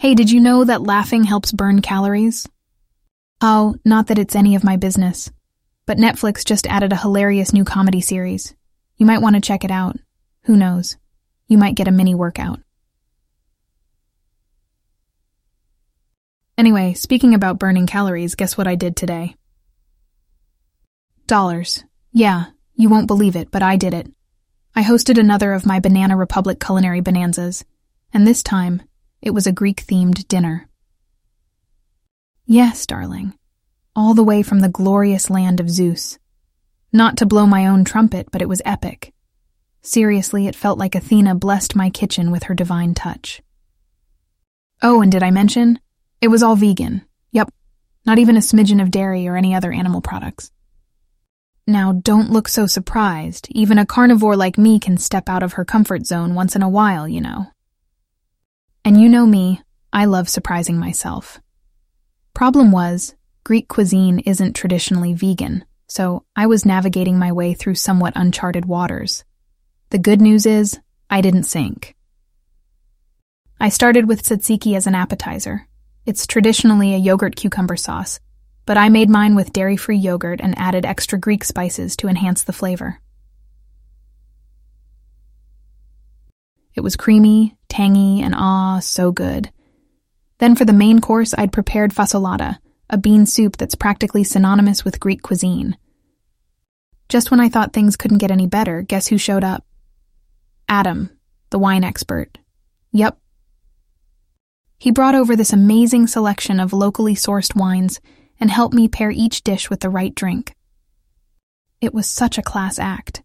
Hey, did you know that laughing helps burn calories? Oh, not that it's any of my business, but Netflix just added a hilarious new comedy series. You might want to check it out. Who knows? You might get a mini workout. Anyway, speaking about burning calories, guess what I did today? Dollars. Yeah, you won't believe it, but I did it. I hosted another of my Banana Republic culinary bonanzas, and this time, it was a Greek-themed dinner. Yes, darling. All the way from the glorious land of Zeus. Not to blow my own trumpet, but it was epic. Seriously, it felt like Athena blessed my kitchen with her divine touch. Oh, and did I mention? It was all vegan. Yep. Not even a smidgen of dairy or any other animal products. Now, don't look so surprised. Even a carnivore like me can step out of her comfort zone once in a while, you know. And you know me, I love surprising myself. Problem was, Greek cuisine isn't traditionally vegan, so I was navigating my way through somewhat uncharted waters. The good news is, I didn't sink. I started with tzatziki as an appetizer. It's traditionally a yogurt cucumber sauce, but I made mine with dairy-free yogurt and added extra Greek spices to enhance the flavor. It was creamy, tangy, and so good. Then for the main course, I'd prepared fasolada, a bean soup that's practically synonymous with Greek cuisine. Just when I thought things couldn't get any better, guess who showed up? Adam, the wine expert. Yep. He brought over this amazing selection of locally sourced wines and helped me pair each dish with the right drink. It was such a class act.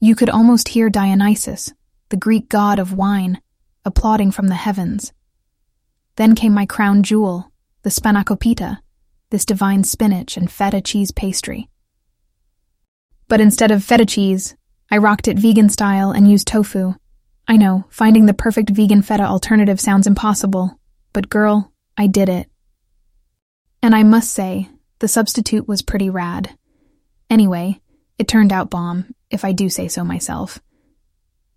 You could almost hear Dionysus, the Greek god of wine, applauding from the heavens. Then came my crown jewel, the spanakopita, this divine spinach and feta cheese pastry. But instead of feta cheese, I rocked it vegan style and used tofu. I know, finding the perfect vegan feta alternative sounds impossible, but girl, I did it. And I must say, the substitute was pretty rad. Anyway, it turned out bomb, if I do say so myself.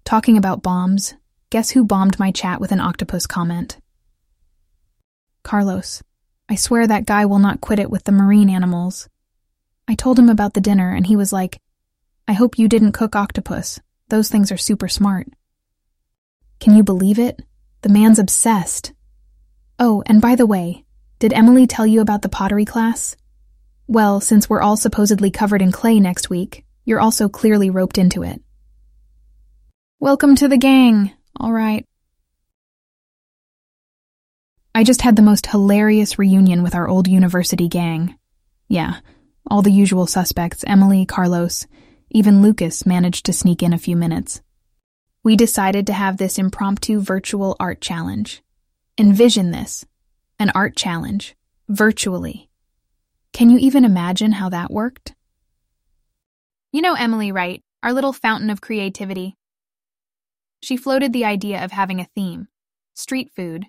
Talking about bombs, guess who bombed my chat with an octopus comment? Carlos. I swear that guy will not quit it with the marine animals. I told him about the dinner and he was like, I hope you didn't cook octopus. Those things are super smart. Can you believe it? The man's obsessed. Oh, and by the way, did Emily tell you about the pottery class? Well, since we're all supposedly covered in clay next week, you're also clearly roped into it. Welcome to the gang. All right. I just had the most hilarious reunion with our old university gang. Yeah, all the usual suspects, Emily, Carlos, even Lucas managed to sneak in a few minutes. We decided to have this impromptu virtual art challenge. Envision this, an art challenge, virtually. Can you even imagine how that worked? You know Emily, right? Our little fountain of creativity. She floated the idea of having a theme. Street food.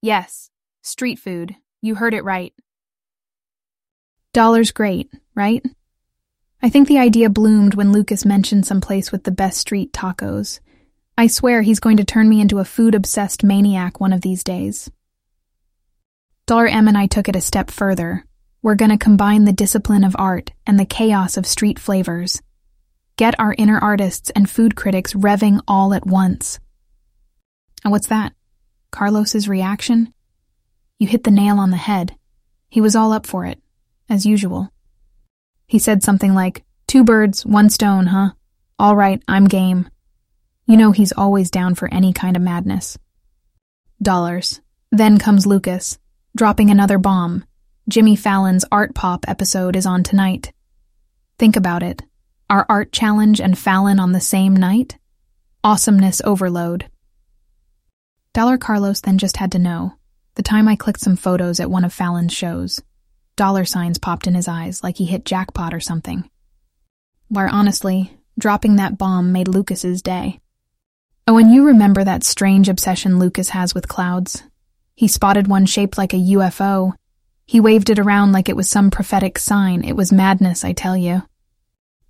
Yes, street food. You heard it right. Dollar's great, right? I think the idea bloomed when Lucas mentioned some place with the best street tacos. I swear he's going to turn me into a food-obsessed maniac one of these days. Dollar M and I took it a step further. We're going to combine the discipline of art and the chaos of street flavors. Get our inner artists and food critics revving all at once. And what's that? Carlos's reaction? You hit the nail on the head. He was all up for it, as usual. He said something like, 2 birds, 1 stone, huh? All right, I'm game. You know he's always down for any kind of madness. Dollars. Then comes Lucas, dropping another bomb. Jimmy Fallon's Art Pop episode is on tonight. Think about it. Our art challenge and Fallon on the same night? Awesomeness overload. Dollar Carlos then just had to know. The time I clicked some photos at one of Fallon's shows, dollar signs popped in his eyes like he hit jackpot or something. Where honestly, dropping that bomb made Lucas's day. Oh, and you remember that strange obsession Lucas has with clouds? He spotted one shaped like a UFO. He waved it around like it was some prophetic sign. It was madness, I tell you.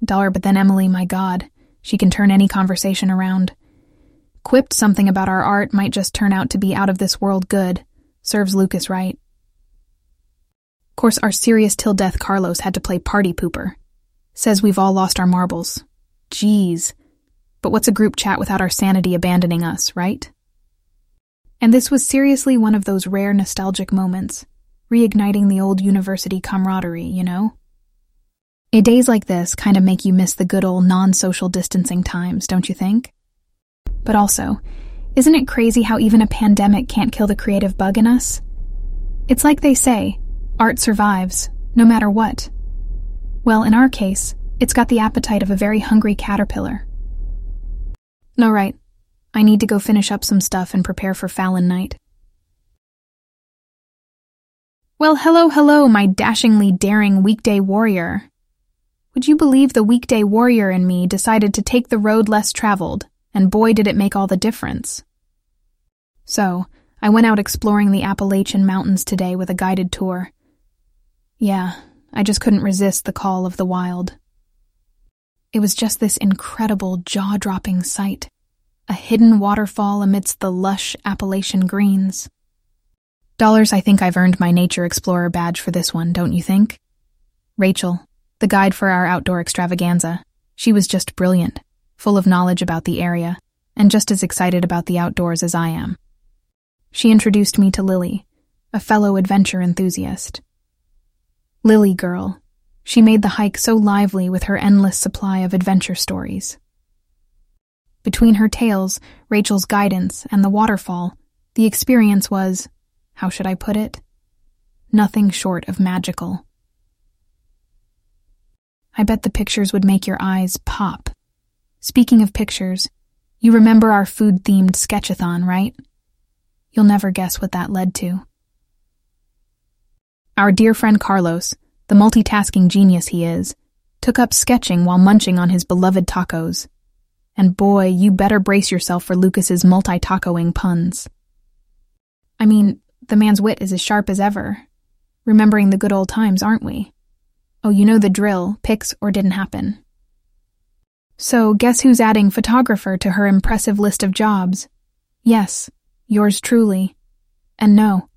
Dollar, but then Emily, my God, she can turn any conversation around. quipped something about our art might just turn out to be out of this world good. Serves Lucas right. Of course, our serious till death Carlos had to play party pooper. Says we've all lost our marbles. Jeez. But what's a group chat without our sanity abandoning us, right? And this was seriously one of those rare nostalgic moments, reigniting the old university camaraderie, you know? Days like this kind of make you miss the good old non-social distancing times, don't you think? But also, isn't it crazy how even a pandemic can't kill the creative bug in us? It's like they say, art survives, no matter what. Well, in our case, it's got the appetite of a very hungry caterpillar. No, right. I need to go finish up some stuff and prepare for Fallon night. Well, hello, hello, my dashingly daring weekday warrior. Would you believe the weekday warrior in me decided to take the road less traveled, and boy did it make all the difference. So, I went out exploring the Appalachian Mountains today with a guided tour. Yeah, I just couldn't resist the call of the wild. It was just this incredible, jaw-dropping sight. A hidden waterfall amidst the lush Appalachian greens. Dollars, I think I've earned my Nature Explorer badge for this one, don't you think? Rachel, the guide for our outdoor extravaganza, she was just brilliant, full of knowledge about the area, and just as excited about the outdoors as I am. She introduced me to Lily, a fellow adventure enthusiast. Lily girl, she made the hike so lively with her endless supply of adventure stories. Between her tales, Rachel's guidance, and the waterfall, the experience was, how should I put it? Nothing short of magical. I bet the pictures would make your eyes pop. Speaking of pictures, you remember our food-themed sketchathon, right? You'll never guess what that led to. Our dear friend Carlos, the multitasking genius he is, took up sketching while munching on his beloved tacos. And boy, you better brace yourself for Lucas's multi-tacoing puns. I mean, the man's wit is as sharp as ever. Remembering the good old times, aren't we? Oh, you know the drill, pics or didn't happen. So, guess who's adding photographer to her impressive list of jobs? Yes, yours truly. And no,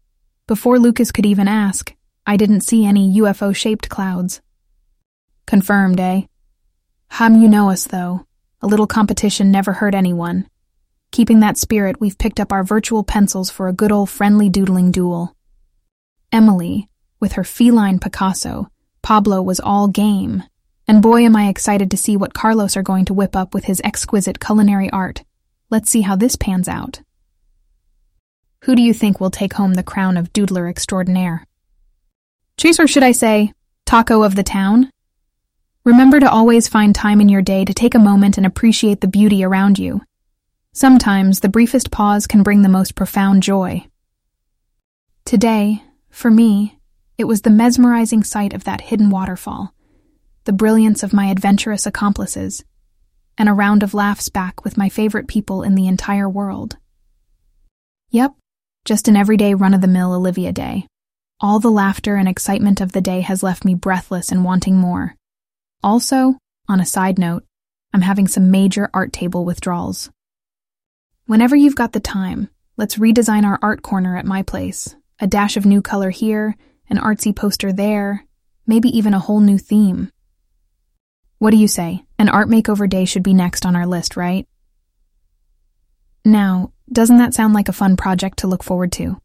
before Lucas could even ask, I didn't see any UFO-shaped clouds. Confirmed, eh? Hum, you know us, though. A little competition never hurt anyone. Keeping that spirit, we've picked up our virtual pencils for a good old friendly doodling duel. Emily, with her feline Picasso, Pablo was all game. And boy am I excited to see what Carlos are going to whip up with his exquisite culinary art. Let's see how this pans out. Who do you think will take home the crown of doodler extraordinaire? Chaser, should I say, taco of the town? Remember to always find time in your day to take a moment and appreciate the beauty around you. Sometimes the briefest pause can bring the most profound joy. Today, for me, it was the mesmerizing sight of that hidden waterfall, the brilliance of my adventurous accomplices, and a round of laughs back with my favorite people in the entire world. Yep, just an everyday run-of-the-mill Olivia day. All the laughter and excitement of the day has left me breathless and wanting more. Also, on a side note, I'm having some major art table withdrawals. Whenever you've got the time, let's redesign our art corner at my place. A dash of new color here, an artsy poster there, maybe even a whole new theme. What do you say? An art makeover day should be next on our list, right? Now, doesn't that sound like a fun project to look forward to?